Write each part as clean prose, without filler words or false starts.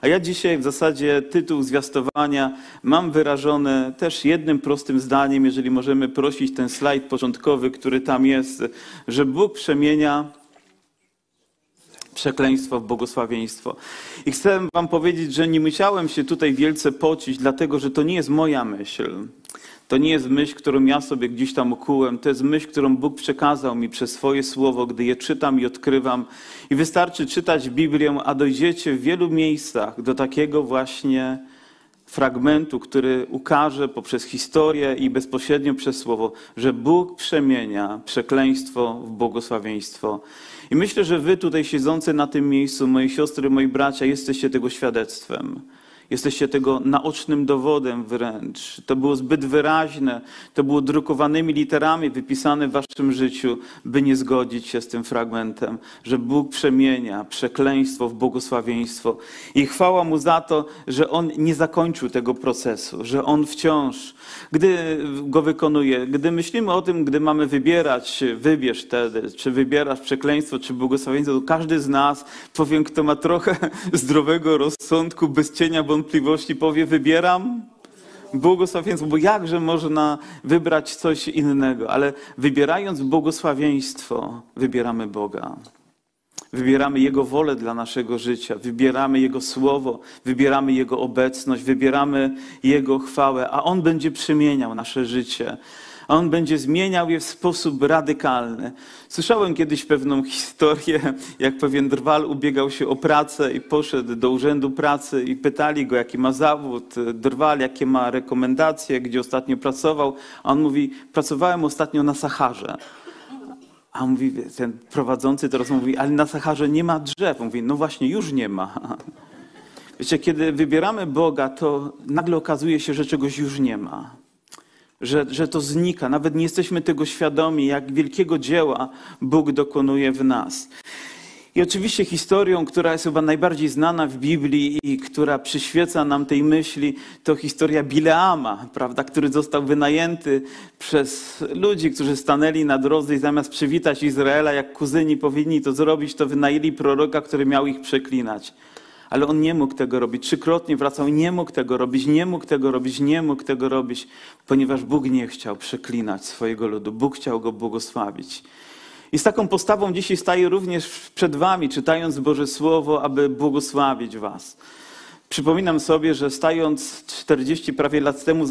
A ja dzisiaj w zasadzie tytuł zwiastowania mam wyrażony też jednym prostym zdaniem, jeżeli możemy prosić ten slajd początkowy, który tam jest, że Bóg przemienia przekleństwo w błogosławieństwo. I chcę wam powiedzieć, że nie musiałem się tutaj wielce pocić, dlatego że to nie jest moja myśl. To nie jest myśl, którą ja sobie gdzieś tam ukułem. To jest myśl, którą Bóg przekazał mi przez swoje słowo, gdy je czytam i odkrywam. I wystarczy czytać Biblię, a dojdziecie w wielu miejscach do takiego właśnie fragmentu, który ukaże poprzez historię i bezpośrednio przez słowo, że Bóg przemienia przekleństwo w błogosławieństwo. I myślę, że wy tutaj siedzący na tym miejscu, moje siostry, moi bracia, jesteście tego świadectwem. Jesteście tego naocznym dowodem wręcz. To było zbyt wyraźne, to było drukowanymi literami wypisane w waszym życiu, by nie zgodzić się z tym fragmentem, że Bóg przemienia przekleństwo w błogosławieństwo. I chwała Mu za to, że On nie zakończył tego procesu, że On wciąż, gdy go wykonuje, gdy myślimy o tym, gdy mamy wybierać, wybierz wtedy, czy wybierasz przekleństwo, czy błogosławieństwo, to każdy z nas, powiem, kto ma trochę zdrowego rozsądku, bez cienia wątpliwości, powie, wybieram błogosławieństwo, bo jakże można wybrać coś innego, ale wybierając błogosławieństwo, wybieramy Boga. Wybieramy Jego wolę dla naszego życia, wybieramy Jego słowo, wybieramy Jego obecność, wybieramy Jego chwałę, a On będzie przemieniał nasze życie. A On będzie zmieniał je w sposób radykalny. Słyszałem kiedyś pewną historię, jak pewien drwal ubiegał się o pracę i poszedł do urzędu pracy i pytali go, jaki ma zawód, drwal, jakie ma rekomendacje, gdzie ostatnio pracował. A on mówi, pracowałem ostatnio na Saharze. A mówi, ten prowadzący teraz mówi, ale na Saharze nie ma drzew. On mówi, no właśnie, już nie ma. Wiecie, kiedy wybieramy Boga, to nagle okazuje się, że czegoś już nie ma. Że to znika. Nawet nie jesteśmy tego świadomi, jak wielkiego dzieła Bóg dokonuje w nas. I oczywiście historią, która jest chyba najbardziej znana w Biblii i która przyświeca nam tej myśli, to historia Bileama, prawda, który został wynajęty przez ludzi, którzy stanęli na drodze i zamiast przywitać Izraela, jak kuzyni powinni to zrobić, to wynajęli proroka, który miał ich przeklinać. Ale on nie mógł tego robić. Trzykrotnie wracał, nie mógł tego robić, ponieważ Bóg nie chciał przeklinać swojego ludu. Bóg chciał go błogosławić. I z taką postawą dzisiaj staję również przed wami, czytając Boże Słowo, aby błogosławić was. Przypominam sobie, że stając 40 prawie lat temu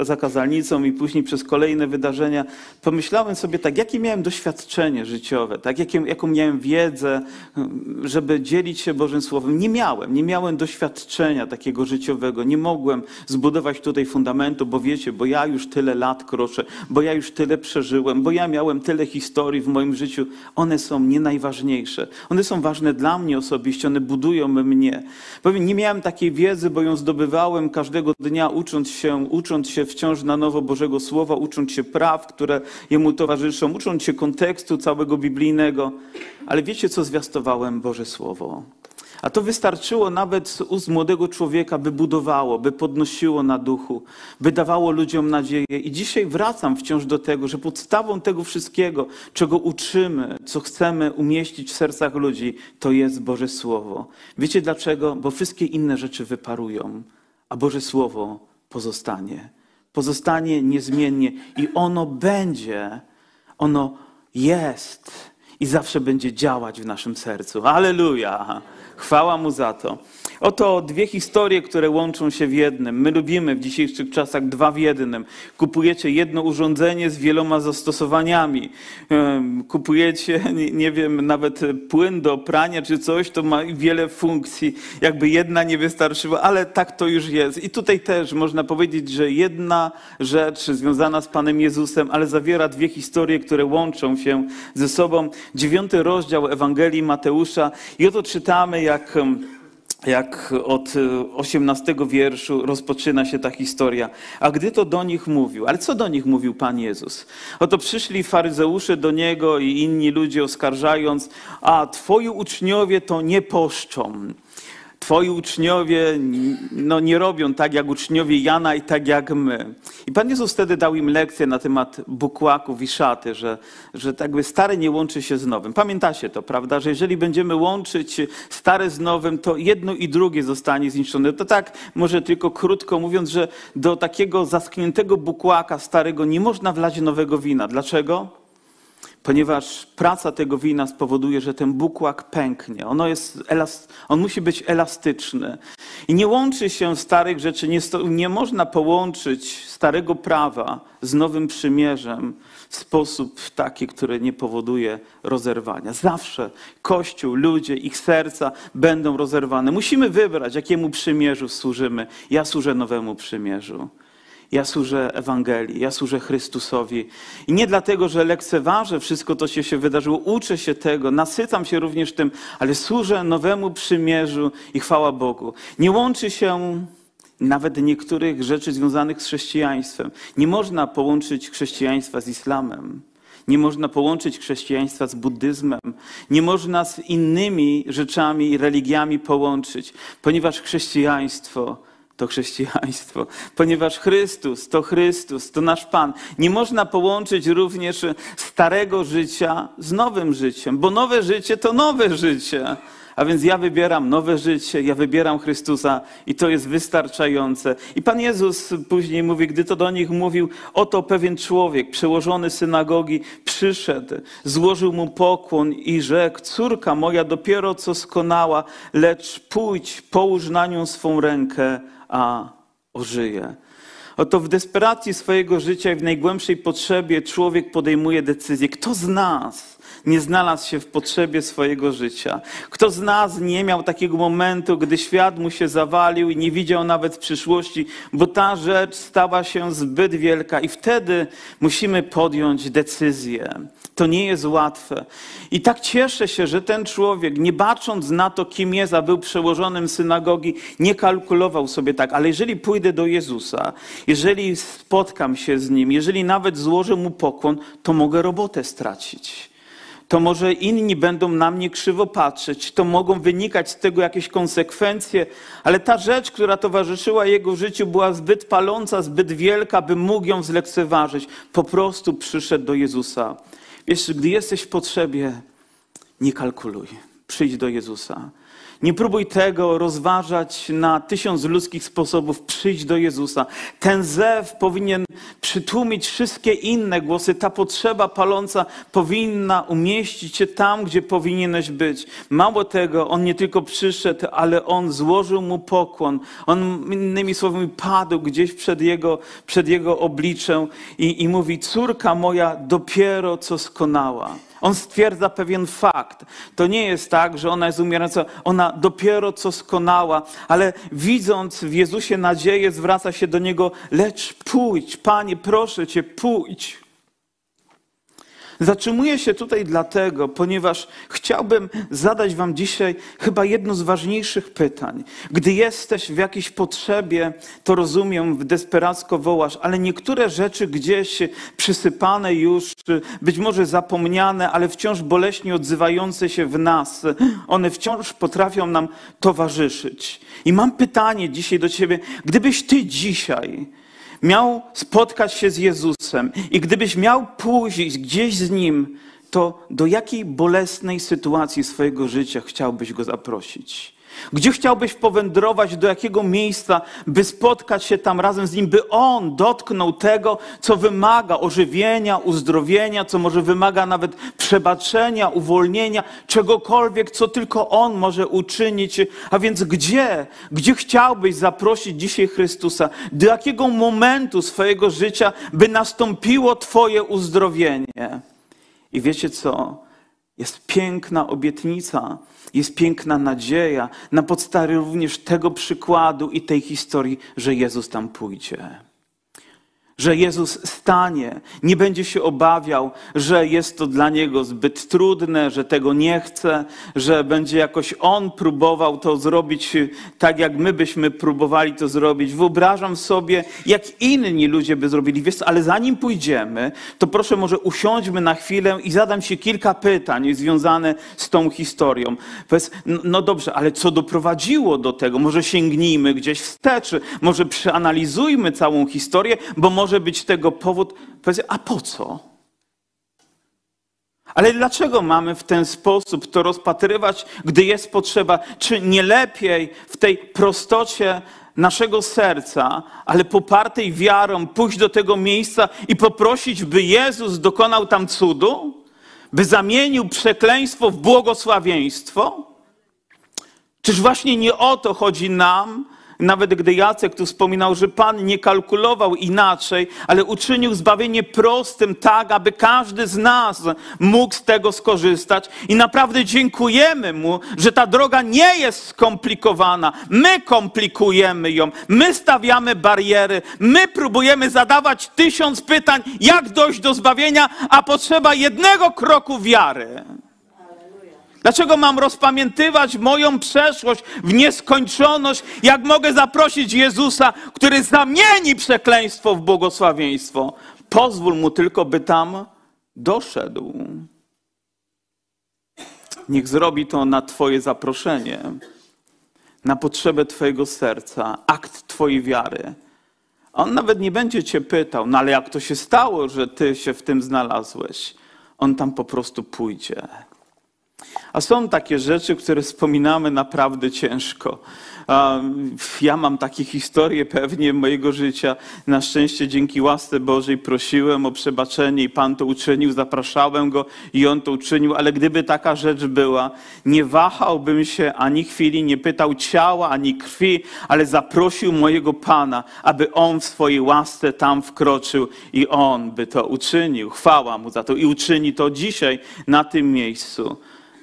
za kazalnicą i później przez kolejne wydarzenia, pomyślałem sobie tak, jakie miałem doświadczenie życiowe, tak, jaką miałem wiedzę, żeby dzielić się Bożym Słowem. Nie miałem doświadczenia takiego życiowego, nie mogłem zbudować tutaj fundamentu, bo wiecie, bo ja już tyle lat kroczę, bo ja już tyle przeżyłem, bo ja miałem tyle historii w moim życiu. One są nie najważniejsze. One są ważne dla mnie osobiście, one budują mnie. Powiem, nie miałem takiej wiedzy, bo ją zdobywałem każdego dnia, ucząc się wciąż na nowo Bożego Słowa, ucząc się praw, które Jemu towarzyszą, ucząc się kontekstu całego biblijnego. Ale wiecie, co zwiastowałem? Boże Słowo. A to wystarczyło nawet z ust młodego człowieka, by budowało, by podnosiło na duchu, by dawało ludziom nadzieję. I dzisiaj wracam wciąż do tego, że podstawą tego wszystkiego, czego uczymy, co chcemy umieścić w sercach ludzi, to jest Boże Słowo. Wiecie dlaczego? Bo wszystkie inne rzeczy wyparują, a Boże Słowo pozostanie. Pozostanie niezmiennie i ono będzie, ono jest i zawsze będzie działać w naszym sercu. Alleluja! Chwała Mu za to. Oto dwie historie, które łączą się w jednym. My lubimy w dzisiejszych czasach dwa w jednym. Kupujecie jedno urządzenie z wieloma zastosowaniami. Kupujecie, nie wiem, nawet płyn do prania czy coś, to ma wiele funkcji. Jakby jedna nie wystarczyła, ale tak to już jest. I tutaj też można powiedzieć, że jedna rzecz związana z Panem Jezusem, ale zawiera dwie historie, które łączą się ze sobą. 9 rozdział Ewangelii Mateusza. I oto czytamy, jak od 18 wierszu rozpoczyna się ta historia. A gdy to do nich mówił? Ale co do nich mówił Pan Jezus? Oto przyszli faryzeusze do Niego i inni ludzie oskarżając, a Twoi uczniowie to nie poszczą. Twoi uczniowie no, nie robią tak jak uczniowie Jana i tak jak my. I Pan Jezus wtedy dał im lekcję na temat bukłaków i szaty, że tak by stare nie łączy się z nowym. Pamiętacie to, prawda? Że jeżeli będziemy łączyć stare z nowym, to jedno i drugie zostanie zniszczone. To tak, może tylko krótko mówiąc, że do takiego zaschniętego bukłaka starego nie można wlać nowego wina. Dlaczego? Ponieważ praca tego wina spowoduje, że ten bukłak pęknie. On musi być elastyczny. I nie łączy się starych rzeczy, nie można połączyć starego prawa z nowym przymierzem w sposób taki, który nie powoduje rozerwania. Zawsze Kościół, ludzie, ich serca będą rozerwane. Musimy wybrać, jakiemu przymierzu służymy. Ja służę nowemu przymierzu. Ja służę Ewangelii, ja służę Chrystusowi. I nie dlatego, że lekceważę wszystko to, co się wydarzyło, uczę się tego, nasycam się również tym, ale służę nowemu przymierzu i chwała Bogu. Nie łączy się nawet niektórych rzeczy związanych z chrześcijaństwem. Nie można połączyć chrześcijaństwa z islamem. Nie można połączyć chrześcijaństwa z buddyzmem. Nie można z innymi rzeczami i religiami połączyć, ponieważ chrześcijaństwo to chrześcijaństwo, ponieważ Chrystus, to nasz Pan. Nie można połączyć również starego życia z nowym życiem, bo nowe życie to nowe życie. A więc ja wybieram nowe życie, ja wybieram Chrystusa i to jest wystarczające. I Pan Jezus później mówi, gdy to do nich mówił, oto pewien człowiek, przełożony synagogi, przyszedł, złożył mu pokłon i rzekł, córka moja dopiero co skonała, lecz pójdź, połóż na nią swą rękę, a ożyje. Oto w desperacji swojego życia i w najgłębszej potrzebie człowiek podejmuje decyzję. Kto z nas nie znalazł się w potrzebie swojego życia? Kto z nas nie miał takiego momentu, gdy świat mu się zawalił i nie widział nawet przyszłości, bo ta rzecz stała się zbyt wielka i wtedy musimy podjąć decyzję. To nie jest łatwe. I tak cieszę się, że ten człowiek, nie bacząc na to, kim jest, a był przełożonym synagogi, nie kalkulował sobie tak, ale jeżeli pójdę do Jezusa, jeżeli spotkam się z Nim, jeżeli nawet złożę Mu pokłon, to mogę robotę stracić. To może inni będą na mnie krzywo patrzeć, to mogą wynikać z tego jakieś konsekwencje, ale ta rzecz, która towarzyszyła jego życiu, była zbyt paląca, zbyt wielka, by mógł ją zlekceważyć. Po prostu przyszedł do Jezusa. Wiesz, gdy jesteś w potrzebie, nie kalkuluj. Przyjdź do Jezusa. Nie próbuj tego rozważać na 1000 ludzkich sposobów. Przyjdź do Jezusa. Ten zew powinien przytłumić wszystkie inne głosy. Ta potrzeba paląca powinna umieścić się tam, gdzie powinieneś być. Mało tego, On nie tylko przyszedł, ale On złożył Mu pokłon. On innymi słowy padł gdzieś przed jego obliczem i mówi, córka moja dopiero co skonała. On stwierdza pewien fakt. To nie jest tak, że ona jest umierająca, ona dopiero co skonała, ale widząc w Jezusie nadzieję, zwraca się do Niego, lecz pójdź, Panie, proszę Cię, pójdź. Zatrzymuję się tutaj dlatego, ponieważ chciałbym zadać Wam dzisiaj chyba jedno z ważniejszych pytań. Gdy jesteś w jakiejś potrzebie, to rozumiem, w desperacko wołasz, ale niektóre rzeczy gdzieś przysypane już, być może zapomniane, ale wciąż boleśnie odzywające się w nas, one wciąż potrafią nam towarzyszyć. I mam pytanie dzisiaj do Ciebie, gdybyś Ty dzisiaj miał spotkać się z Jezusem i gdybyś miał pójść gdzieś z Nim, to do jakiej bolesnej sytuacji swojego życia chciałbyś Go zaprosić? Gdzie chciałbyś powędrować, do jakiego miejsca, by spotkać się tam razem z Nim, by On dotknął tego, co wymaga ożywienia, uzdrowienia, co może wymaga nawet przebaczenia, uwolnienia, czegokolwiek, co tylko On może uczynić. A więc gdzie chciałbyś zaprosić dzisiaj Chrystusa? Do jakiego momentu swojego życia, by nastąpiło Twoje uzdrowienie? I wiecie co? Jest piękna obietnica, jest piękna nadzieja na podstawie również tego przykładu i tej historii, że Jezus tam pójdzie. Że Jezus stanie, nie będzie się obawiał, że jest to dla Niego zbyt trudne, że tego nie chce, że będzie jakoś On próbował to zrobić tak, jak my byśmy próbowali to zrobić. Wyobrażam sobie, jak inni ludzie by zrobili. Wiesz, ale zanim pójdziemy, to proszę może usiądźmy na chwilę i zadam się kilka pytań związanych z tą historią. Powiedz, no dobrze, ale co doprowadziło do tego? Może sięgnijmy gdzieś wstecz, może przeanalizujmy całą historię, bo może może być tego powód, a po co? Ale dlaczego mamy w ten sposób to rozpatrywać, gdy jest potrzeba? Czy nie lepiej w tej prostocie naszego serca, ale popartej wiarą pójść do tego miejsca i poprosić, by Jezus dokonał tam cudu? By zamienił przekleństwo w błogosławieństwo? Czyż właśnie nie o to chodzi nam, nawet gdy Jacek tu wspominał, że Pan nie kalkulował inaczej, ale uczynił zbawienie prostym tak, aby każdy z nas mógł z tego skorzystać. I naprawdę dziękujemy Mu, że ta droga nie jest skomplikowana. My komplikujemy ją, my stawiamy bariery, my próbujemy zadawać 1000 pytań, jak dojść do zbawienia, a potrzeba jednego kroku wiary. Dlaczego mam rozpamiętywać moją przeszłość w nieskończoność, jak mogę zaprosić Jezusa, który zamieni przekleństwo w błogosławieństwo? Pozwól Mu tylko, by tam doszedł. Niech zrobi to na Twoje zaproszenie, na potrzebę Twojego serca, akt Twojej wiary. A On nawet nie będzie Cię pytał, no ale jak to się stało, że Ty się w tym znalazłeś? On tam po prostu pójdzie. A są takie rzeczy, które wspominamy naprawdę ciężko. Ja mam takie historie pewnie mojego życia. Na szczęście dzięki łasce Bożej prosiłem o przebaczenie i Pan to uczynił, zapraszałem Go i On to uczynił. Ale gdyby taka rzecz była, nie wahałbym się ani chwili, nie pytał ciała, ani krwi, ale zaprosił mojego Pana, aby On w swojej łasce tam wkroczył i On by to uczynił. Chwała Mu za to i uczyni to dzisiaj na tym miejscu.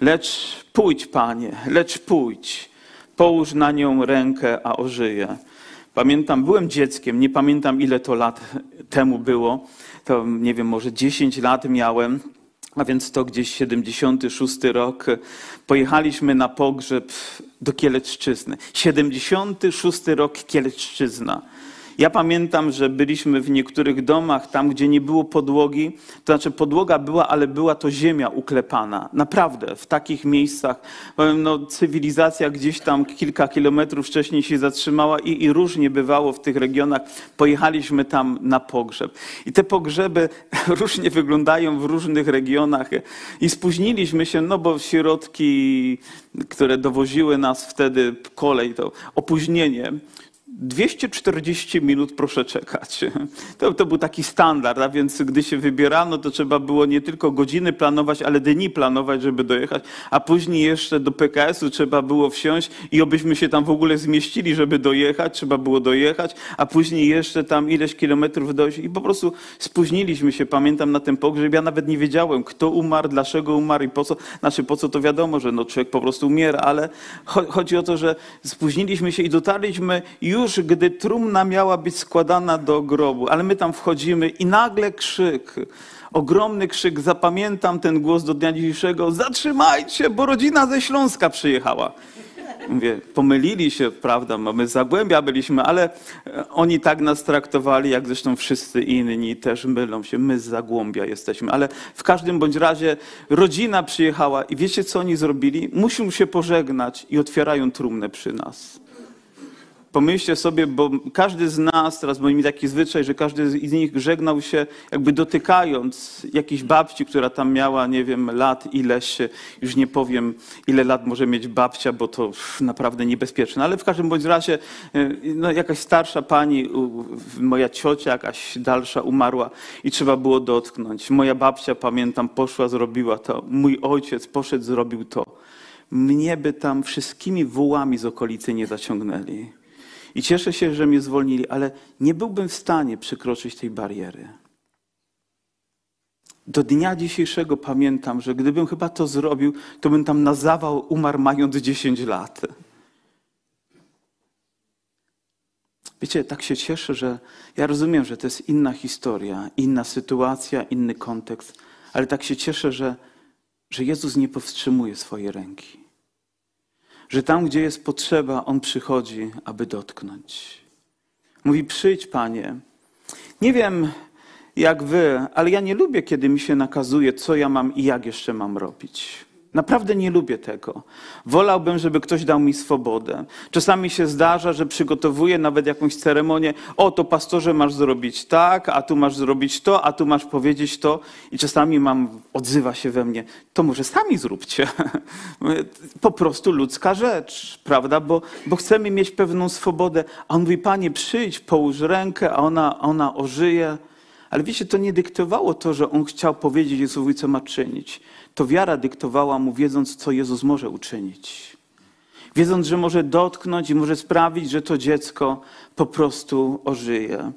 Lecz pójdź, Panie, lecz pójdź. Połóż na nią rękę, a ożyje. Pamiętam, byłem dzieckiem, nie pamiętam ile to lat temu było. To nie wiem, może 10 lat miałem, a więc to gdzieś 76 rok. Pojechaliśmy na pogrzeb do Kieleczczyzny. 76 rok, Kieleczczyzna. Ja pamiętam, że byliśmy w niektórych domach, tam gdzie nie było podłogi, to znaczy podłoga była, ale była to ziemia uklepana. Naprawdę, w takich miejscach, powiem, no, cywilizacja gdzieś tam kilka kilometrów wcześniej się zatrzymała i różnie bywało w tych regionach. Pojechaliśmy tam na pogrzeb. I te pogrzeby różnie wyglądają w różnych regionach. I spóźniliśmy się, no bo środki, które dowoziły nas wtedy, kolej, to opóźnienie, 240 minut proszę czekać. To był taki standard, a więc gdy się wybierano, to trzeba było nie tylko godziny planować, ale dni planować, żeby dojechać, a później jeszcze do PKS-u trzeba było wsiąść i obyśmy się tam w ogóle zmieścili, żeby dojechać, trzeba było dojechać, a później jeszcze tam ileś kilometrów dojść i po prostu spóźniliśmy się, pamiętam, na ten pogrzeb. Ja nawet nie wiedziałem, kto umarł, dlaczego umarł i po co. Znaczy po co to wiadomo, że no człowiek po prostu umiera, ale chodzi o to, że spóźniliśmy się i dotarliśmy już gdy trumna miała być składana do grobu, ale my tam wchodzimy i nagle krzyk, ogromny krzyk, zapamiętam ten głos do dnia dzisiejszego, zatrzymajcie, bo rodzina ze Śląska przyjechała. Mówię, pomylili się, prawda, my z Zagłębia byliśmy, ale oni tak nas traktowali, jak zresztą wszyscy inni też mylą się, my z Zagłębia jesteśmy, ale w każdym bądź razie rodzina przyjechała i wiecie co oni zrobili? Muszą się pożegnać i otwierają trumnę przy nas. Pomyślcie sobie, bo każdy z nas, teraz bo mi taki zwyczaj, że każdy z nich żegnał się jakby dotykając jakiejś babci, która tam miała, nie wiem, lat ileś, już nie powiem ile lat może mieć babcia, bo to naprawdę niebezpieczne, ale w każdym bądź razie no, jakaś starsza pani, moja ciocia jakaś dalsza umarła i trzeba było dotknąć. Moja babcia, pamiętam, poszła, zrobiła to, mój ojciec poszedł, zrobił to. Mnie by tam wszystkimi wołami z okolicy nie zaciągnęli. I cieszę się, że mnie zwolnili, ale nie byłbym w stanie przekroczyć tej bariery. Do dnia dzisiejszego pamiętam, że gdybym chyba to zrobił, to bym tam na zawał umarł mając 10 lat. Wiecie, tak się cieszę, że ja rozumiem, że to jest inna historia, inna sytuacja, inny kontekst, ale tak się cieszę, że Jezus nie powstrzymuje swojej ręki. Że tam, gdzie jest potrzeba, On przychodzi, aby dotknąć. Mówi, przyjdź, Panie. Nie wiem, jak wy, ale ja nie lubię, kiedy mi się nakazuje, co ja mam i jak jeszcze mam robić. Naprawdę nie lubię tego. Wolałbym, żeby ktoś dał mi swobodę. Czasami się zdarza, że przygotowuję nawet jakąś ceremonię. O, to pastorze masz zrobić tak, a tu masz zrobić to, a tu masz powiedzieć to. I czasami odzywa się we mnie, to może sami zróbcie. Po prostu ludzka rzecz, prawda? Bo chcemy mieć pewną swobodę. A on mówi, Panie, przyjdź, połóż rękę, a ona ożyje. Ale wiecie, to nie dyktowało to, że on chciał powiedzieć Jezusowi, co ma czynić. To wiara dyktowała mu, wiedząc, co Jezus może uczynić. Wiedząc, że może dotknąć i może sprawić, że to dziecko po prostu ożyje.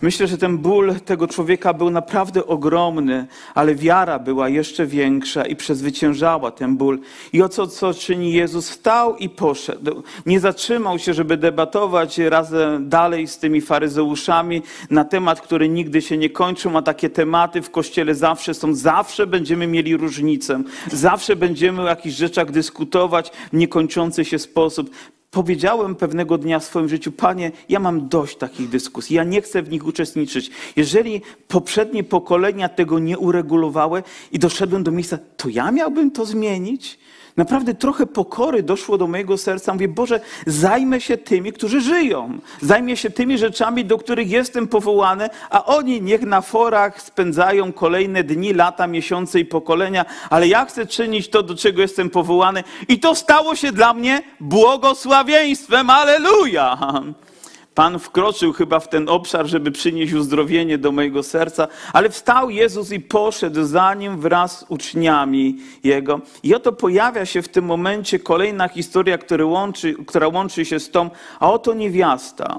Myślę, że ten ból tego człowieka był naprawdę ogromny, ale wiara była jeszcze większa i przezwyciężała ten ból. I co czyni Jezus? Wstał i poszedł. Nie zatrzymał się, żeby debatować razem dalej z tymi faryzeuszami na temat, który nigdy się nie kończył, a takie tematy w Kościele zawsze są. Zawsze będziemy mieli różnicę. Zawsze będziemy o jakichś rzeczach dyskutować w niekończący się sposób. Powiedziałem pewnego dnia w swoim życiu, Panie, ja mam dość takich dyskusji, ja nie chcę w nich uczestniczyć. Jeżeli poprzednie pokolenia tego nie uregulowały i doszedłem do miejsca, to ja miałbym to zmienić? Naprawdę trochę pokory doszło do mojego serca. Mówię, Boże, zajmę się tymi, którzy żyją. Zajmę się tymi rzeczami, do których jestem powołany, a oni niech na forach spędzają kolejne dni, lata, miesiące i pokolenia, ale ja chcę czynić to, do czego jestem powołany. I to stało się dla mnie błogosławieństwem. Alleluja! Pan wkroczył chyba w ten obszar, żeby przynieść uzdrowienie do mojego serca, ale wstał Jezus i poszedł za Nim wraz z uczniami Jego. I oto pojawia się w tym momencie kolejna historia, która łączy się z tą, a oto niewiasta,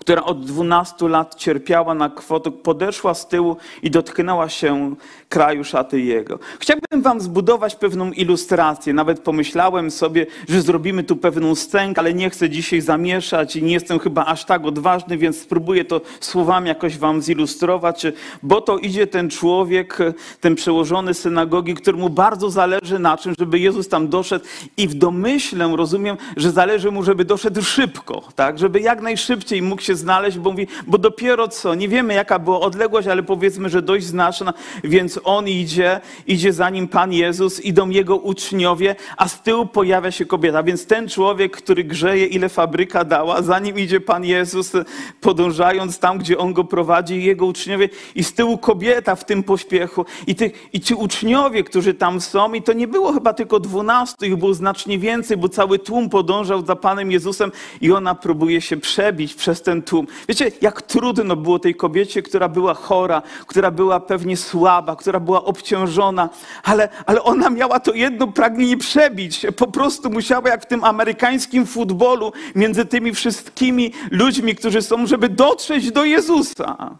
która od 12 lat cierpiała na kwotok, podeszła z tyłu i dotknęła się kraju szaty Jego. Chciałbym wam zbudować pewną ilustrację. Nawet pomyślałem sobie, że zrobimy tu pewną scenkę, ale nie chcę dzisiaj zamieszać i nie jestem chyba aż tak odważny, więc spróbuję to słowami jakoś wam zilustrować. Bo to idzie ten człowiek, ten przełożony synagogi, któremu bardzo zależy na czym, żeby Jezus tam doszedł i w domyśle rozumiem, że zależy mu, żeby doszedł szybko, tak? Żeby jak najszybciej mógł się znaleźć, bo mówi, bo dopiero co, nie wiemy jaka była odległość, ale powiedzmy, że dość znaczna, więc on idzie za nim Pan Jezus, idą jego uczniowie, a z tyłu pojawia się kobieta, więc ten człowiek, który grzeje, ile fabryka dała, za nim idzie Pan Jezus, podążając tam, gdzie on go prowadzi, jego uczniowie i z tyłu kobieta w tym pośpiechu i ci uczniowie, którzy tam są i to nie było chyba tylko 12, ich było znacznie więcej, bo cały tłum podążał za Panem Jezusem i ona próbuje się przebić przez ten tłum. Wiecie, jak trudno było tej kobiecie, która była chora, która była pewnie słaba, która była obciążona, ale ona miała to jedno pragnienie przebić. Po prostu musiała, jak w tym amerykańskim futbolu, między tymi wszystkimi ludźmi, którzy są, żeby dotrzeć do Jezusa.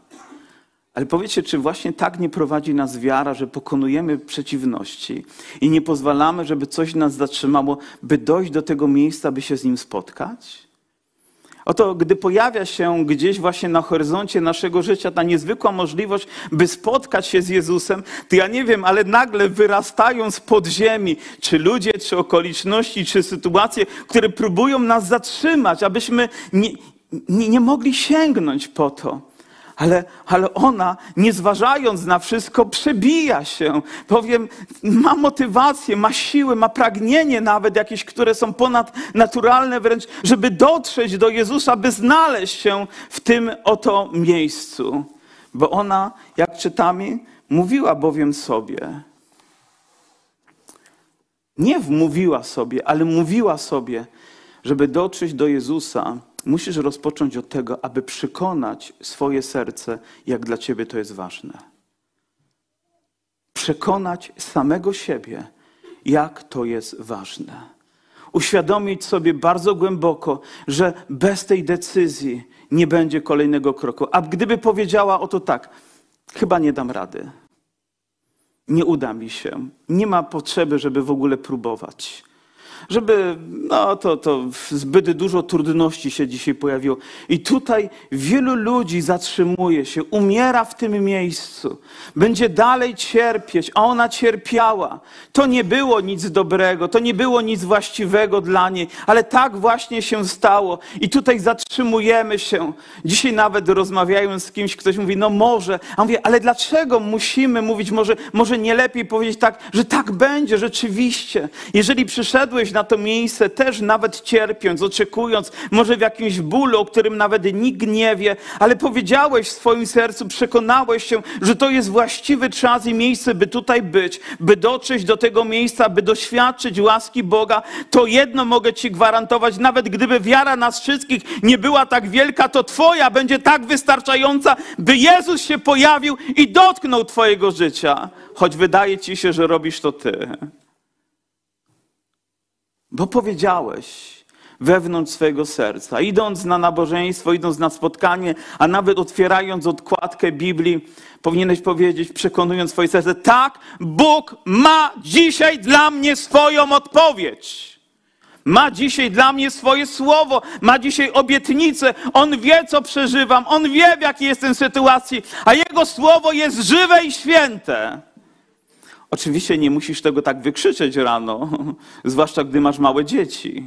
Ale powiecie, czy właśnie tak nie prowadzi nas wiara, że pokonujemy przeciwności i nie pozwalamy, żeby coś nas zatrzymało, by dojść do tego miejsca, by się z Nim spotkać? Oto gdy pojawia się gdzieś właśnie na horyzoncie naszego życia ta niezwykła możliwość, by spotkać się z Jezusem, to ja nie wiem, ale nagle wyrastają z podziemi, czy ludzie, czy okoliczności, czy sytuacje, które próbują nas zatrzymać, abyśmy nie mogli sięgnąć po to. Ale ona, nie zważając na wszystko, przebija się. Powiem, ma motywację, ma siły, ma pragnienie nawet jakieś, które są ponadnaturalne wręcz, żeby dotrzeć do Jezusa, by znaleźć się w tym oto miejscu. Bo ona, jak czytamy, mówiła bowiem sobie. Nie wmówiła sobie, ale mówiła sobie, żeby dotrzeć do Jezusa, musisz rozpocząć od tego, aby przekonać swoje serce, jak dla ciebie to jest ważne. Przekonać samego siebie, jak to jest ważne. Uświadomić sobie bardzo głęboko, że bez tej decyzji nie będzie kolejnego kroku. A gdyby powiedziała oto tak, chyba nie dam rady. Nie uda mi się. Nie ma potrzeby, żeby w ogóle próbować. żeby, no to zbyt dużo trudności się dzisiaj pojawiło. I tutaj wielu ludzi zatrzymuje się, umiera w tym miejscu, będzie dalej cierpieć, a ona cierpiała. To nie było nic dobrego, to nie było nic właściwego dla niej, ale tak właśnie się stało. I tutaj zatrzymujemy się. Dzisiaj nawet rozmawiałem z kimś, ktoś mówi, no może, a mówię, ale dlaczego musimy mówić, może nie lepiej powiedzieć tak, że tak będzie rzeczywiście. Jeżeli przyszedłeś na to miejsce też nawet cierpiąc, oczekując, może w jakimś bólu, o którym nawet nikt nie wie, ale powiedziałeś w swoim sercu, przekonałeś się, że to jest właściwy czas i miejsce, by tutaj być, by dotrzeć do tego miejsca, by doświadczyć łaski Boga, to jedno mogę Ci gwarantować, nawet gdyby wiara nas wszystkich nie była tak wielka, to Twoja będzie tak wystarczająca, by Jezus się pojawił i dotknął Twojego życia, choć wydaje Ci się, że robisz to Ty. Bo powiedziałeś wewnątrz swojego serca, idąc na nabożeństwo, idąc na spotkanie, a nawet otwierając odkładkę Biblii, powinieneś powiedzieć, przekonując swoje serce, tak, Bóg ma dzisiaj dla mnie swoją odpowiedź. Ma dzisiaj dla mnie swoje słowo, ma dzisiaj obietnicę. On wie, co przeżywam, On wie, w jakiej jestem sytuacji, a Jego słowo jest żywe i święte. Oczywiście nie musisz tego tak wykrzyczeć rano, zwłaszcza gdy masz małe dzieci.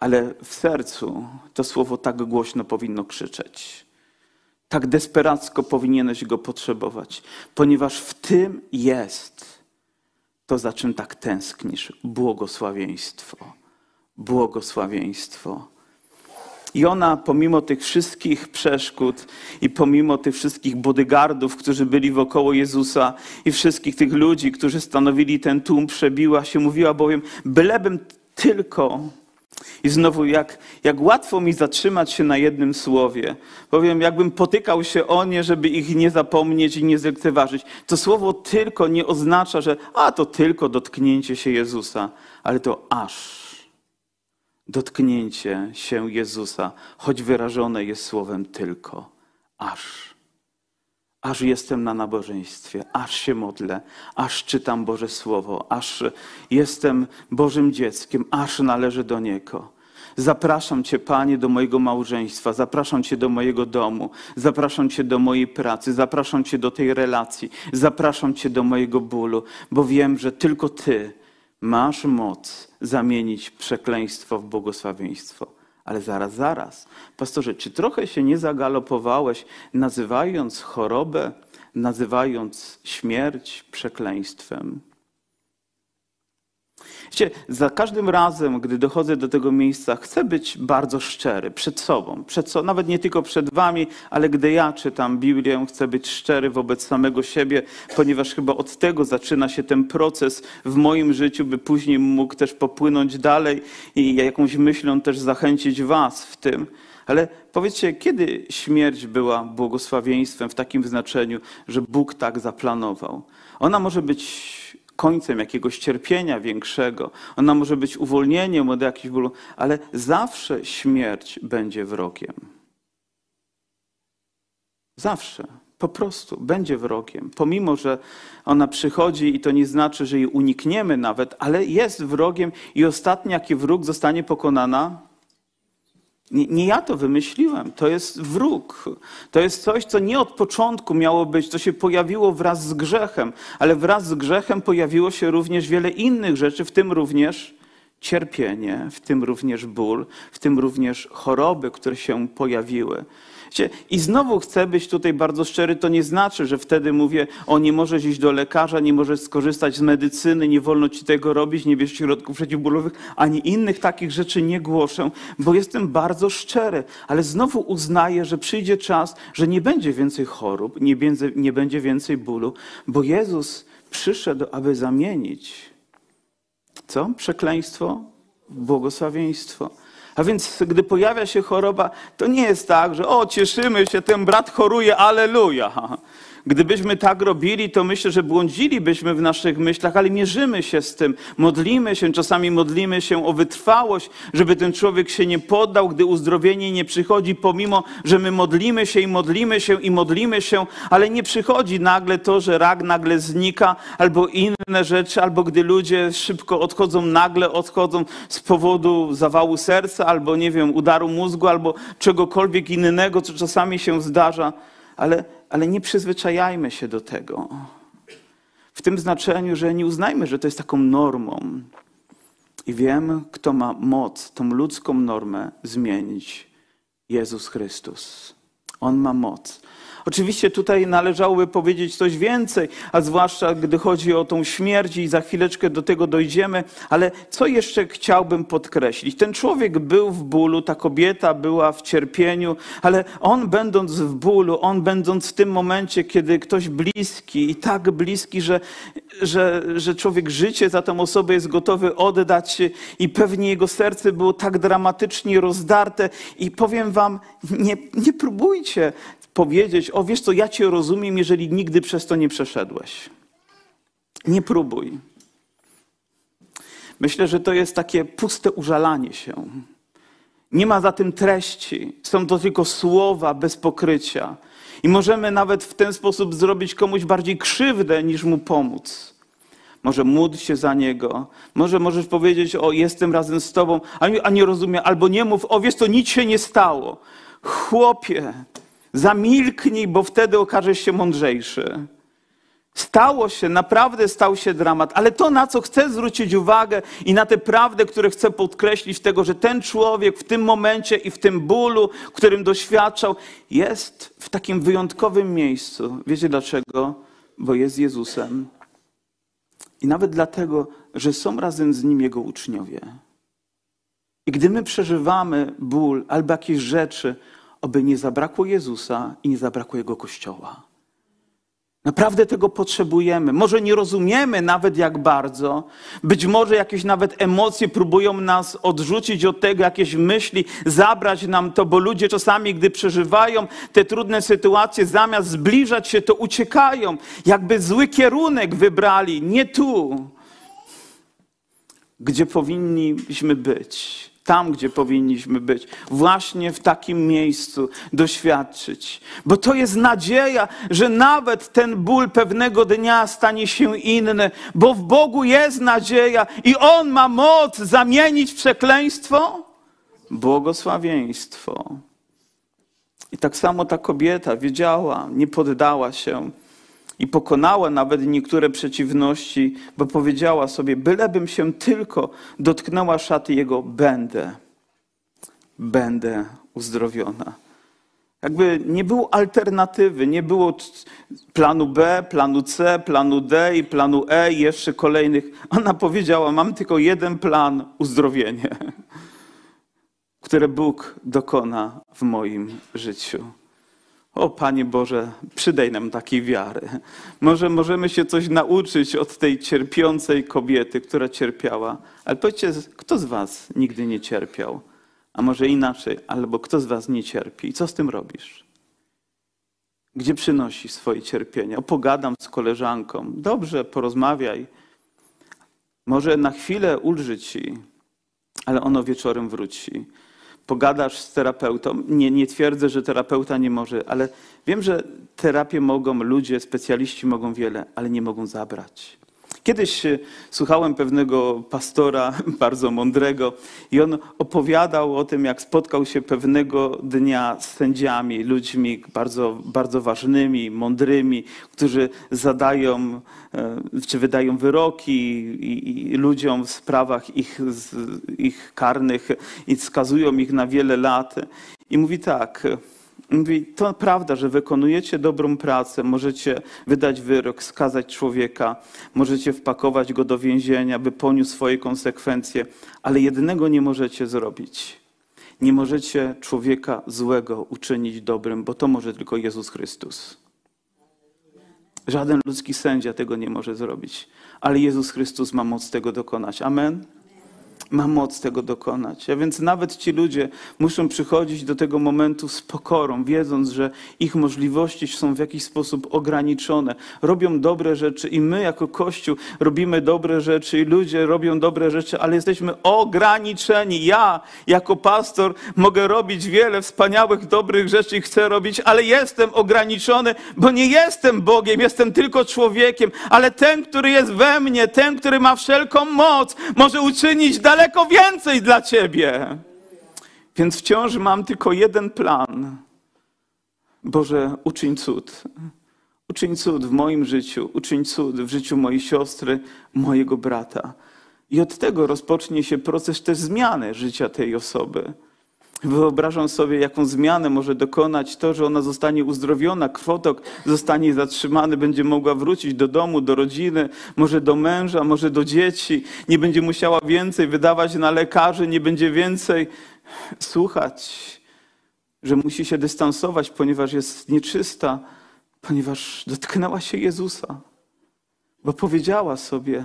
Ale w sercu to słowo tak głośno powinno krzyczeć. Tak desperacko powinieneś go potrzebować, ponieważ w tym jest to, za czym tak tęsknisz. Błogosławieństwo. Błogosławieństwo. I ona pomimo tych wszystkich przeszkód i pomimo tych wszystkich bodyguardów, którzy byli wokoło Jezusa i wszystkich tych ludzi, którzy stanowili ten tłum, przebiła się, mówiła bowiem, bylebym tylko... I znowu, jak łatwo mi zatrzymać się na jednym słowie. Powiem, jakbym potykał się o nie, żeby ich nie zapomnieć i nie zlekceważyć. To słowo tylko nie oznacza, że to tylko dotknięcie się Jezusa, ale to aż dotknięcie się Jezusa, choć wyrażone jest słowem tylko, aż. Aż jestem na nabożeństwie, aż się modlę, aż czytam Boże Słowo, aż jestem Bożym dzieckiem, aż należę do Niego. Zapraszam Cię, Panie, do mojego małżeństwa, zapraszam Cię do mojego domu, zapraszam Cię do mojej pracy, zapraszam Cię do tej relacji, zapraszam Cię do mojego bólu, bo wiem, że tylko Ty masz moc zamienić przekleństwo w błogosławieństwo. Ale zaraz, pastorze, czy trochę się nie zagalopowałeś, nazywając chorobę, nazywając śmierć przekleństwem? Wiecie, za każdym razem, gdy dochodzę do tego miejsca, chcę być bardzo szczery przed sobą, nawet nie tylko przed wami, ale gdy ja czytam Biblię, chcę być szczery wobec samego siebie, ponieważ chyba od tego zaczyna się ten proces w moim życiu, by później mógł też popłynąć dalej i jakąś myślą też zachęcić was w tym. Ale powiedzcie, kiedy śmierć była błogosławieństwem w takim znaczeniu, że Bóg tak zaplanował? Ona może być końcem jakiegoś cierpienia większego. Ona może być uwolnieniem od jakiegoś bólu, ale zawsze śmierć będzie wrogiem. Zawsze. Po prostu będzie wrogiem. Pomimo, że ona przychodzi i to nie znaczy, że jej unikniemy nawet, ale jest wrogiem i ostatni, jaki wróg zostanie pokonana, nie ja to wymyśliłem, to jest wróg. To jest coś, co nie od początku miało być, to się pojawiło wraz z grzechem, ale wraz z grzechem pojawiło się również wiele innych rzeczy, w tym również cierpienie, w tym również ból, w tym również choroby, które się pojawiły. I znowu chcę być tutaj bardzo szczery, to nie znaczy, że wtedy mówię, nie możesz iść do lekarza, nie możesz skorzystać z medycyny, nie wolno ci tego robić, nie bierz środków przeciwbólowych, ani innych takich rzeczy nie głoszę, bo jestem bardzo szczery, ale znowu uznaję, że przyjdzie czas, że nie będzie więcej chorób, nie będzie więcej bólu, bo Jezus przyszedł, aby zamienić co? Przekleństwo w błogosławieństwo. A więc gdy pojawia się choroba, to nie jest tak, że cieszymy się, ten brat choruje, alleluja. Gdybyśmy tak robili, to myślę, że błądzilibyśmy w naszych myślach, ale mierzymy się z tym, modlimy się, czasami modlimy się o wytrwałość, żeby ten człowiek się nie poddał, gdy uzdrowienie nie przychodzi, pomimo, że my modlimy się, ale nie przychodzi nagle to, że rak nagle znika, albo inne rzeczy, albo gdy ludzie szybko odchodzą, nagle odchodzą z powodu zawału serca, albo nie wiem, udaru mózgu, albo czegokolwiek innego, co czasami się zdarza, ale nie przyzwyczajajmy się do tego. W tym znaczeniu, że nie uznajmy, że to jest taką normą. I wiem, kto ma moc tą ludzką normę zmienić. Jezus Chrystus. On ma moc. Oczywiście tutaj należałoby powiedzieć coś więcej, a zwłaszcza gdy chodzi o tą śmierć i za chwileczkę do tego dojdziemy, ale co jeszcze chciałbym podkreślić? Ten człowiek był w bólu, ta kobieta była w cierpieniu, ale on będąc w bólu, on będąc w tym momencie, kiedy ktoś bliski i tak bliski, że człowiek życie za tą osobę jest gotowy oddać i pewnie jego serce było tak dramatycznie rozdarte i powiem wam, nie próbujcie powiedzieć, o wiesz co, ja cię rozumiem, jeżeli nigdy przez to nie przeszedłeś. Nie próbuj. Myślę, że to jest takie puste użalanie się. Nie ma za tym treści. Są to tylko słowa bez pokrycia. I możemy nawet w ten sposób zrobić komuś bardziej krzywdę, niż mu pomóc. Może módl się za niego. Może możesz powiedzieć, o jestem razem z tobą, a nie rozumiem. Albo nie mów, o wiesz co, nic się nie stało. Chłopie, zamilknij, bo wtedy okażesz się mądrzejszy. Stało się, naprawdę stał się dramat, ale to, na co chcę zwrócić uwagę i na tę prawdę, które chcę podkreślić tego, że ten człowiek w tym momencie i w tym bólu, którym doświadczał, jest w takim wyjątkowym miejscu. Wiecie dlaczego? Bo jest Jezusem. I nawet dlatego, że są razem z Nim Jego uczniowie. I gdy my przeżywamy ból albo jakieś rzeczy, oby nie zabrakło Jezusa i nie zabrakło Jego Kościoła. Naprawdę tego potrzebujemy. Może nie rozumiemy nawet jak bardzo. Być może jakieś nawet emocje próbują nas odrzucić od tego, jakieś myśli, zabrać nam to, bo ludzie czasami, gdy przeżywają te trudne sytuacje, zamiast zbliżać się, to uciekają. Jakby zły kierunek wybrali. Nie tu, gdzie powinniśmy być. Tam, gdzie powinniśmy być, właśnie w takim miejscu doświadczyć. Bo to jest nadzieja, że nawet ten ból pewnego dnia stanie się inny, bo w Bogu jest nadzieja i On ma moc zamienić przekleństwo w błogosławieństwo. I tak samo ta kobieta wiedziała, nie poddała się i pokonała nawet niektóre przeciwności, bo powiedziała sobie, bylebym się tylko dotknęła szaty Jego, będę uzdrowiona. Jakby nie było alternatywy, nie było planu B, planu C, planu D i planu E i jeszcze kolejnych. Ona powiedziała, mam tylko jeden plan, uzdrowienie, które Bóg dokona w moim życiu. O Panie Boże, przydaj nam takiej wiary. Może możemy się coś nauczyć od tej cierpiącej kobiety, która cierpiała. Ale powiedzcie, kto z was nigdy nie cierpiał? A może inaczej, albo kto z was nie cierpi? I co z tym robisz? Gdzie przynosisz swoje cierpienie? O, pogadam z koleżanką. Dobrze, porozmawiaj. Może na chwilę ulży ci, ale ono wieczorem wróci. Pogadasz z terapeutą. Nie twierdzę, że terapeuta nie może, ale wiem, że terapię mogą ludzie, specjaliści mogą wiele, ale nie mogą zabrać. Kiedyś słuchałem pewnego pastora bardzo mądrego i on opowiadał o tym, jak spotkał się pewnego dnia z sędziami, ludźmi bardzo, bardzo ważnymi, mądrymi, którzy zadają czy wydają wyroki i ludziom w sprawach ich karnych i skazują ich na wiele lat. I mówi tak. Mówi, to prawda, że wykonujecie dobrą pracę, możecie wydać wyrok, skazać człowieka, możecie wpakować go do więzienia, by poniósł swoje konsekwencje, ale jednego nie możecie zrobić. Nie możecie człowieka złego uczynić dobrym, bo to może tylko Jezus Chrystus. Żaden ludzki sędzia tego nie może zrobić, ale Jezus Chrystus ma moc tego dokonać. Amen? ma moc tego dokonać. A więc nawet ci ludzie muszą przychodzić do tego momentu z pokorą, wiedząc, że ich możliwości są w jakiś sposób ograniczone. Robią dobre rzeczy i my jako Kościół robimy dobre rzeczy i ludzie robią dobre rzeczy, ale jesteśmy ograniczeni. Ja jako pastor mogę robić wiele wspaniałych, dobrych rzeczy i chcę robić, ale jestem ograniczony, bo nie jestem Bogiem, jestem tylko człowiekiem, ale ten, który jest we mnie, ten, który ma wszelką moc, może uczynić daleko więcej dla Ciebie. Więc wciąż mam tylko jeden plan. Boże, uczyń cud. Uczyń cud w moim życiu, uczyń cud w życiu mojej siostry, mojego brata. I od tego rozpocznie się proces też zmiany życia tej osoby. Wyobrażam sobie, jaką zmianę może dokonać to, że ona zostanie uzdrowiona, krwotok zostanie zatrzymany, będzie mogła wrócić do domu, do rodziny, może do męża, może do dzieci. Nie będzie musiała więcej wydawać na lekarzy, nie będzie więcej słuchać, że musi się dystansować, ponieważ jest nieczysta, ponieważ dotknęła się Jezusa, bo powiedziała sobie,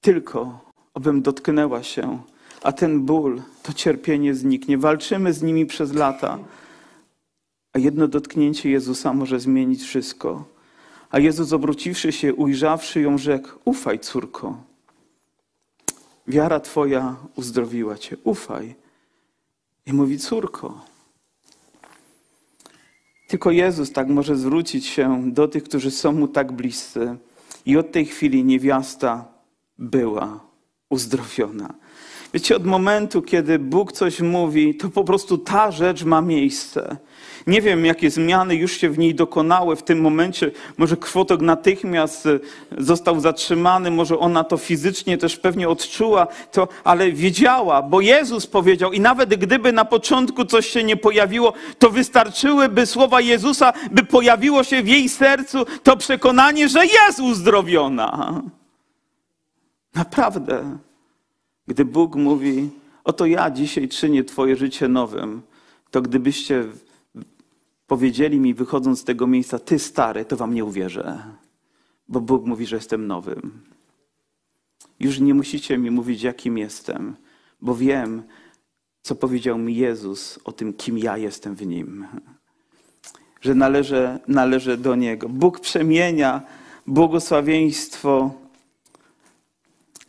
tylko obym dotknęła się, a ten ból, to cierpienie zniknie. Walczymy z nimi przez lata, a jedno dotknięcie Jezusa może zmienić wszystko. A Jezus, obróciwszy się, ujrzawszy ją, rzekł: ufaj, córko, wiara twoja uzdrowiła cię, ufaj. I mówi: córko. Tylko Jezus tak może zwrócić się do tych, którzy są Mu tak bliscy. I od tej chwili niewiasta była uzdrowiona. Wiecie, od momentu, kiedy Bóg coś mówi, to po prostu ta rzecz ma miejsce. Nie wiem, jakie zmiany już się w niej dokonały w tym momencie. Może krwotok natychmiast został zatrzymany, może ona to fizycznie też pewnie odczuła, to, ale wiedziała, bo Jezus powiedział. I nawet gdyby na początku coś się nie pojawiło, to wystarczyłyby słowa Jezusa, by pojawiło się w jej sercu to przekonanie, że jest uzdrowiona. Naprawdę. Gdy Bóg mówi: oto ja dzisiaj czynię twoje życie nowym, to gdybyście powiedzieli mi, wychodząc z tego miejsca: ty stary, to wam nie uwierzę, bo Bóg mówi, że jestem nowym. Już nie musicie mi mówić, jakim jestem, bo wiem, co powiedział mi Jezus o tym, kim ja jestem w Nim, że należę do Niego. Bóg przemienia błogosławieństwo,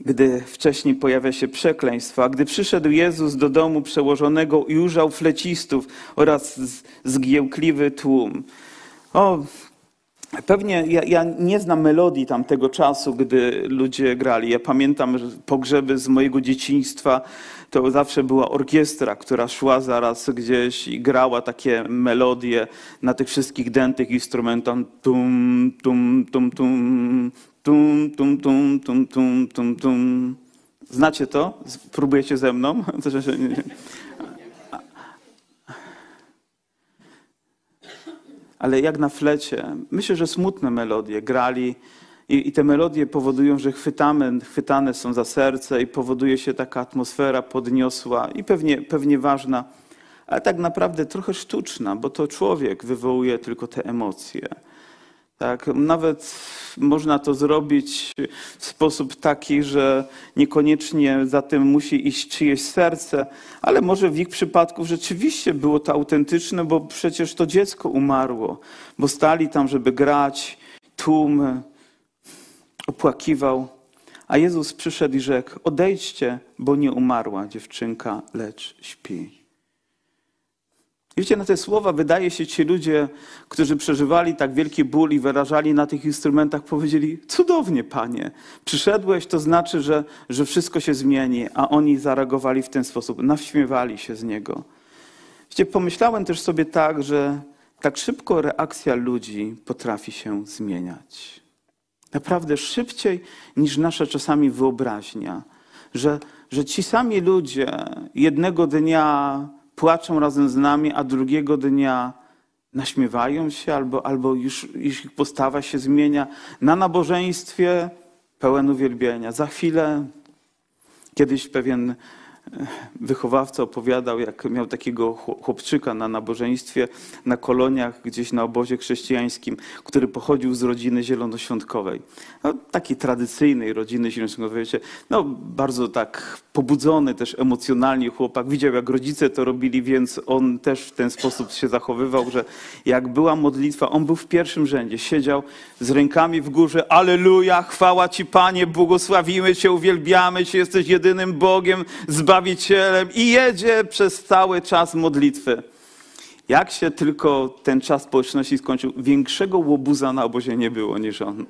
gdy wcześniej pojawia się przekleństwo. A gdy przyszedł Jezus do domu przełożonego i ujrzał flecistów oraz zgiełkliwy tłum. Pewnie ja nie znam melodii tamtego czasu, gdy ludzie grali. Ja pamiętam pogrzeby z mojego dzieciństwa. To zawsze była orkiestra, która szła zaraz gdzieś i grała takie melodie na tych wszystkich dętych instrumentach. Tum, tum, tum, tum. Tum, tum, tum, tum, tum, tum, tum. Znacie to? Spróbujecie ze mną? Ale jak na flecie. Myślę, że smutne melodie grali i te melodie powodują, że chwytane są za serce i powoduje się taka atmosfera podniosła i pewnie ważna, ale tak naprawdę trochę sztuczna, bo to człowiek wywołuje tylko te emocje. Tak, nawet można to zrobić w sposób taki, że niekoniecznie za tym musi iść czyjeś serce, ale może w ich przypadku rzeczywiście było to autentyczne, bo przecież to dziecko umarło, bo stali tam, żeby grać, tłum opłakiwał, a Jezus przyszedł i rzekł: odejdźcie, bo nie umarła dziewczynka, lecz śpi. Wiecie, na te słowa wydaje się ci ludzie, którzy przeżywali tak wielki ból i wyrażali na tych instrumentach, powiedzieli: cudownie, Panie, przyszedłeś, to znaczy, że wszystko się zmieni, a oni zareagowali w ten sposób, nawśmiewali się z Niego. Wiecie, pomyślałem też sobie tak, że tak szybko reakcja ludzi potrafi się zmieniać. Naprawdę szybciej niż nasza czasami wyobraźnia, że ci sami ludzie jednego dnia płaczą razem z nami, a drugiego dnia naśmiewają się albo już ich postawa się zmienia. Na nabożeństwie pełen uwielbienia. Za chwilę, kiedyś pewien wychowawca opowiadał, jak miał takiego chłopczyka na nabożeństwie, na koloniach, gdzieś na obozie chrześcijańskim, który pochodził z rodziny zielonoświątkowej. No, takiej tradycyjnej rodziny zielonoświątkowej. No, bardzo tak pobudzony też emocjonalnie chłopak. Widział, jak rodzice to robili, więc on też w ten sposób się zachowywał, że jak była modlitwa, on był w pierwszym rzędzie, siedział z rękami w górze. Alleluja, chwała Ci, Panie, błogosławimy Cię, uwielbiamy Cię, jesteś jedynym Bogiem, Zbawicielem, i jedzie przez cały czas modlitwy. Jak się tylko ten czas społeczności skończył, większego łobuza na obozie nie było niż on.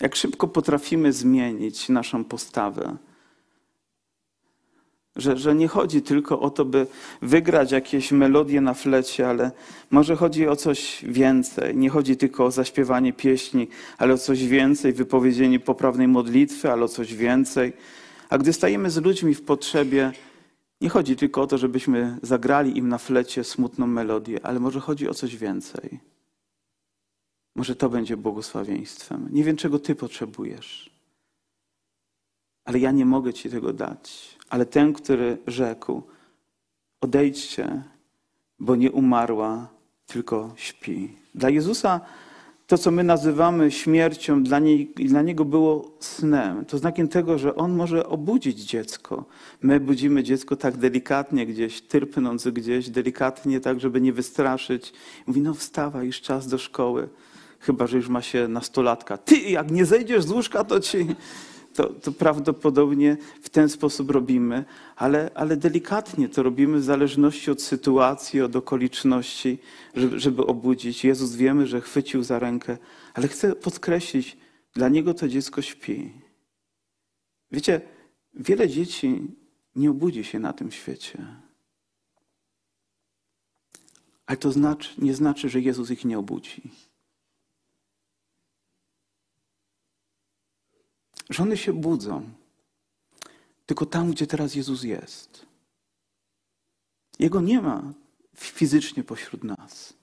Jak szybko potrafimy zmienić naszą postawę. Że nie chodzi tylko o to, by wygrać jakieś melodie na flecie, ale może chodzi o coś więcej. Nie chodzi tylko o zaśpiewanie pieśni, ale o coś więcej, wypowiedzenie poprawnej modlitwy, ale o coś więcej. A gdy stajemy z ludźmi w potrzebie, nie chodzi tylko o to, żebyśmy zagrali im na flecie smutną melodię, ale może chodzi o coś więcej. Może to będzie błogosławieństwem. Nie wiem, czego ty potrzebujesz, ale ja nie mogę ci tego dać. Ale ten, który rzekł, odejdźcie, bo nie umarła, tylko śpi. Dla Jezusa to, co my nazywamy śmiercią, dla Niego było snem. To znakiem tego, że On może obudzić dziecko. My budzimy dziecko tak delikatnie gdzieś, tyrpnąc gdzieś, delikatnie tak, żeby nie wystraszyć. Mówi, no wstawaj, już czas do szkoły. Chyba że już ma się nastolatka. Ty, jak nie zejdziesz z łóżka, to ci... To prawdopodobnie w ten sposób robimy, ale delikatnie to robimy w zależności od sytuacji, od okoliczności, żeby obudzić. Jezus, wiemy, że chwycił za rękę, ale chcę podkreślić, dla Niego to dziecko śpi. Wiecie, wiele dzieci nie obudzi się na tym świecie. Ale to nie znaczy, że Jezus ich nie obudzi. Że one się budzą, tylko tam, gdzie teraz Jezus jest. Jego nie ma fizycznie pośród nas.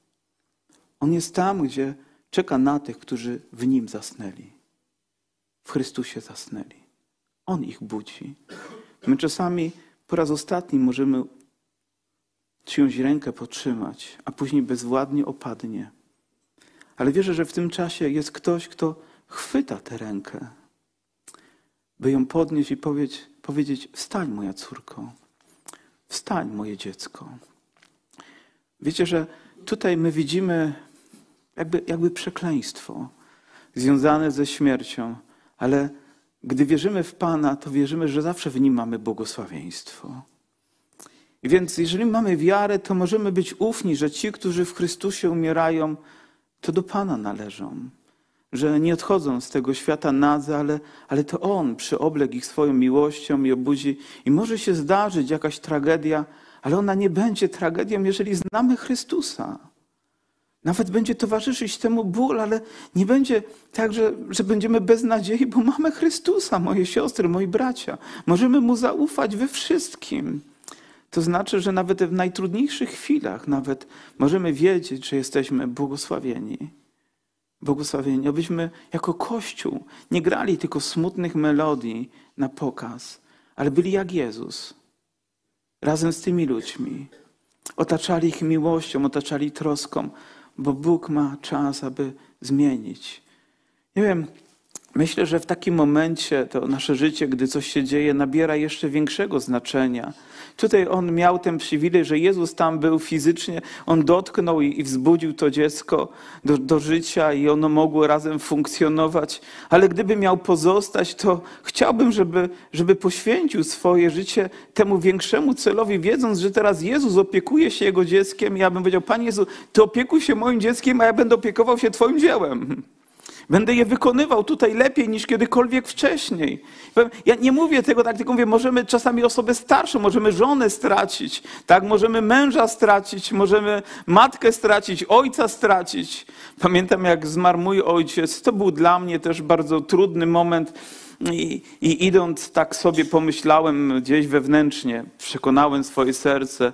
On jest tam, gdzie czeka na tych, którzy w Nim zasnęli. W Chrystusie zasnęli. On ich budzi. My czasami po raz ostatni możemy czyjąś rękę potrzymać, a później bezwładnie opadnie. Ale wierzę, że w tym czasie jest ktoś, kto chwyta tę rękę, by ją podnieść i powiedzieć, wstań moja córko, wstań moje dziecko. Wiecie, że tutaj my widzimy jakby przekleństwo związane ze śmiercią, ale gdy wierzymy w Pana, to wierzymy, że zawsze w Nim mamy błogosławieństwo. I więc jeżeli mamy wiarę, to możemy być ufni, że ci, którzy w Chrystusie umierają, to do Pana należą. Że nie odchodzą z tego świata nadzy, ale to On przyobległ ich swoją miłością i obudzi. I może się zdarzyć jakaś tragedia, ale ona nie będzie tragedią, jeżeli znamy Chrystusa. Nawet będzie towarzyszyć temu ból, ale nie będzie tak, że będziemy bez nadziei, bo mamy Chrystusa, moje siostry, moi bracia. Możemy Mu zaufać we wszystkim. To znaczy, że nawet w najtrudniejszych chwilach nawet możemy wiedzieć, że jesteśmy błogosławieni. Błogosławieni, abyśmy jako Kościół nie grali tylko smutnych melodii na pokaz, ale byli jak Jezus, razem z tymi ludźmi. Otaczali ich miłością, otaczali troską, bo Bóg ma czas, aby zmienić. Nie wiem, myślę, że w takim momencie to nasze życie, gdy coś się dzieje, nabiera jeszcze większego znaczenia. Tutaj on miał ten przywilej, że Jezus tam był fizycznie, on dotknął i wzbudził to dziecko do życia i ono mogło razem funkcjonować. Ale gdyby miał pozostać, to chciałbym, żeby poświęcił swoje życie temu większemu celowi, wiedząc, że teraz Jezus opiekuje się jego dzieckiem. Ja bym powiedział, Panie Jezu, Ty opiekuj się moim dzieckiem, a ja będę opiekował się Twoim dziełem. Będę je wykonywał tutaj lepiej niż kiedykolwiek wcześniej. Ja nie mówię tego tak, tylko mówię, możemy czasami osobę starszą, możemy żonę stracić, tak? Możemy męża stracić, możemy matkę stracić, ojca stracić. Pamiętam, jak zmarł mój ojciec, to był dla mnie też bardzo trudny moment. I idąc tak sobie pomyślałem gdzieś wewnętrznie, przekonałem swoje serce,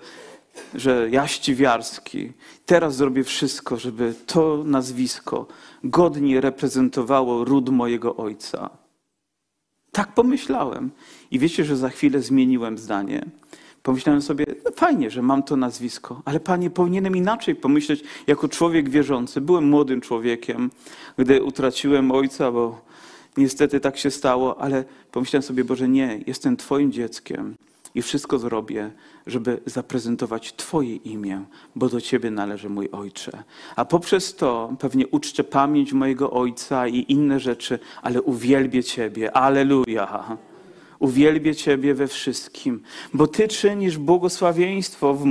że ja Ściwiarski, teraz zrobię wszystko, żeby to nazwisko godnie reprezentowało ród mojego ojca. Tak pomyślałem. I wiecie, że za chwilę zmieniłem zdanie. Pomyślałem sobie, no fajnie, że mam to nazwisko, ale Panie, powinienem inaczej pomyśleć jako człowiek wierzący. Byłem młodym człowiekiem, gdy utraciłem ojca, bo niestety tak się stało, ale pomyślałem sobie, Boże, nie, jestem Twoim dzieckiem i wszystko zrobię, żeby zaprezentować Twoje imię, bo do Ciebie należy, mój Ojcze. A poprzez to pewnie uczczę pamięć mojego Ojca i inne rzeczy, ale uwielbię Ciebie. Alleluja! Uwielbię Ciebie we wszystkim, bo Ty czynisz błogosławieństwo w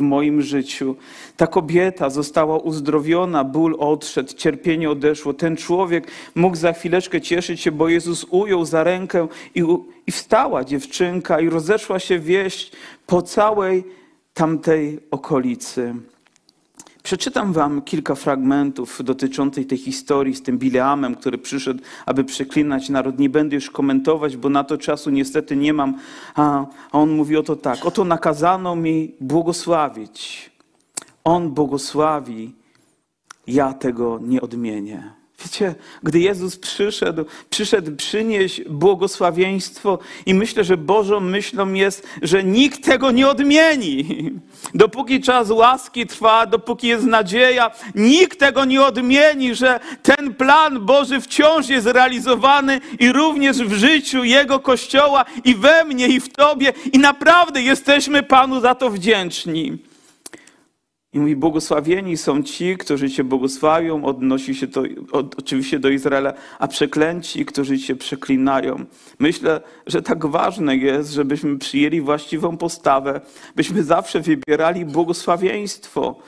moim życiu. Ta kobieta została uzdrowiona, ból odszedł, cierpienie odeszło. Ten człowiek mógł za chwileczkę cieszyć się, bo Jezus ujął za rękę i wstała dziewczynka i rozeszła się wieść po całej tamtej okolicy. Przeczytam wam kilka fragmentów dotyczących tej historii z tym Bileamem, który przyszedł, aby przeklinać naród. Nie będę już komentować, bo na to czasu niestety nie mam. A on mówi oto tak. Oto nakazano mi błogosławić. On błogosławi, ja tego nie odmienię. Wiecie, gdy Jezus przyszedł przynieść błogosławieństwo i myślę, że Bożą myślą jest, że nikt tego nie odmieni. Dopóki czas łaski trwa, dopóki jest nadzieja, nikt tego nie odmieni, że ten plan Boży wciąż jest realizowany i również w życiu Jego Kościoła i we mnie i w Tobie i naprawdę jesteśmy Panu za to wdzięczni. I mówi, błogosławieni są ci, którzy Cię błogosławią, odnosi się to oczywiście do Izraela, a przeklęci, którzy Cię przeklinają. Myślę, że tak ważne jest, żebyśmy przyjęli właściwą postawę, byśmy zawsze wybierali błogosławieństwo.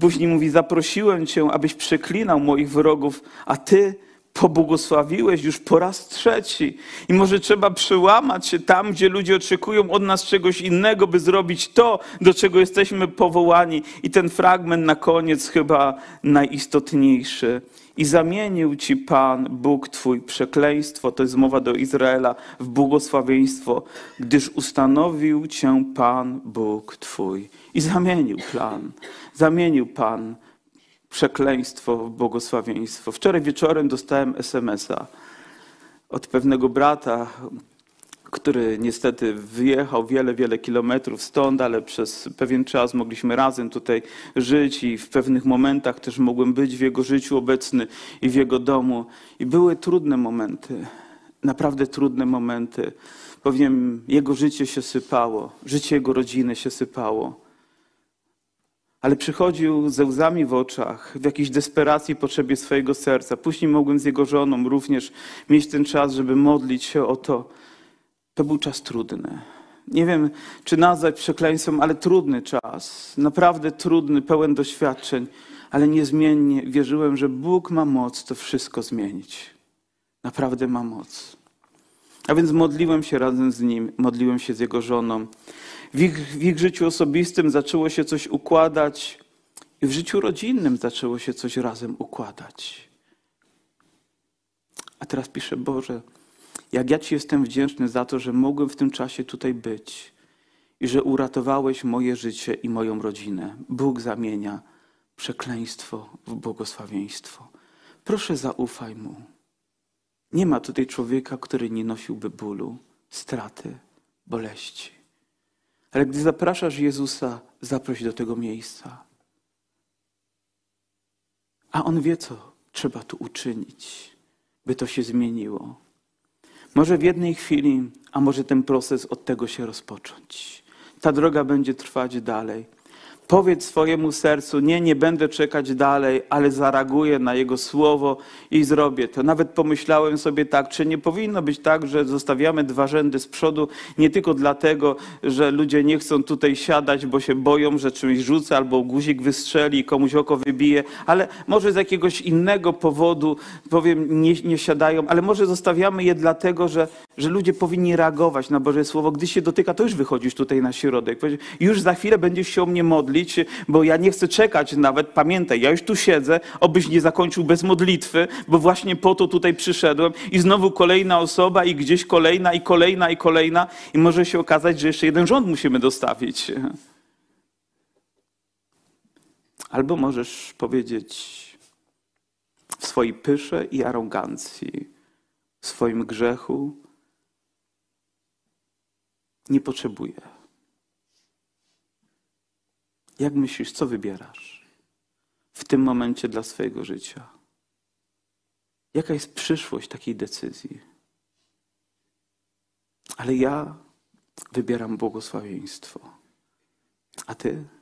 Później mówi, zaprosiłem Cię, abyś przeklinał moich wrogów, a Ty pobłogosławiłeś już po raz trzeci. I może trzeba przełamać się tam, gdzie ludzie oczekują od nas czegoś innego, by zrobić to, do czego jesteśmy powołani. I ten fragment na koniec chyba najistotniejszy. I zamienił Ci Pan, Bóg Twój, przekleństwo, to jest mowa do Izraela, w błogosławieństwo, gdyż ustanowił Cię Pan, Bóg Twój. I zamienił Pan przekleństwo w błogosławieństwo. Wczoraj wieczorem dostałem SMS-a od pewnego brata, który niestety wyjechał wiele kilometrów stąd, ale przez pewien czas mogliśmy razem tutaj żyć i w pewnych momentach też mogłem być w jego życiu obecny i w jego domu. I były trudne momenty, naprawdę trudne momenty. Powiem, jego życie się sypało, życie jego rodziny się sypało. Ale przychodził ze łzami w oczach, w jakiejś desperacji, potrzebie swojego serca. Później mogłem z jego żoną również mieć ten czas, żeby modlić się o to. To był czas trudny. Nie wiem, czy nazwać przekleństwem, ale trudny czas. Naprawdę trudny, pełen doświadczeń. Ale niezmiennie wierzyłem, że Bóg ma moc to wszystko zmienić. Naprawdę ma moc. A więc modliłem się razem z nim, modliłem się z jego żoną. W ich życiu osobistym zaczęło się coś układać i w życiu rodzinnym zaczęło się coś razem układać. A teraz piszę, Boże, jak ja Ci jestem wdzięczny za to, że mogłem w tym czasie tutaj być i że uratowałeś moje życie i moją rodzinę. Bóg zamienia przekleństwo w błogosławieństwo. Proszę, zaufaj Mu. Nie ma tutaj człowieka, który nie nosiłby bólu, straty, boleści. Ale gdy zapraszasz Jezusa, zaproś do tego miejsca. A On wie, co trzeba tu uczynić, by to się zmieniło. Może w jednej chwili, a może ten proces od tego się rozpocząć. Ta droga będzie trwać dalej. Powiedz swojemu sercu, nie będę czekać dalej, ale zareaguję na Jego słowo i zrobię to. Nawet pomyślałem sobie tak, czy nie powinno być tak, że zostawiamy dwa rzędy z przodu, nie tylko dlatego, że ludzie nie chcą tutaj siadać, bo się boją, że czymś rzucę albo guzik wystrzeli i komuś oko wybije, ale może z jakiegoś innego powodu, powiem, nie siadają, ale może zostawiamy je dlatego, że ludzie powinni reagować na Boże Słowo. Gdy się dotyka, to już wychodzisz tutaj na środek. Już za chwilę będziesz się o mnie modlić, bo ja nie chcę czekać nawet. Pamiętaj, ja już tu siedzę, obyś nie zakończył bez modlitwy, bo właśnie po to tutaj przyszedłem. I znowu kolejna osoba i gdzieś kolejna i kolejna i kolejna. I może się okazać, że jeszcze jeden rząd musimy dostawić. Albo możesz powiedzieć w swojej pysze i arogancji, w swoim grzechu, nie potrzebuje. Jak myślisz, co wybierasz w tym momencie dla swojego życia? Jaka jest przyszłość takiej decyzji? Ale ja wybieram błogosławieństwo. A ty?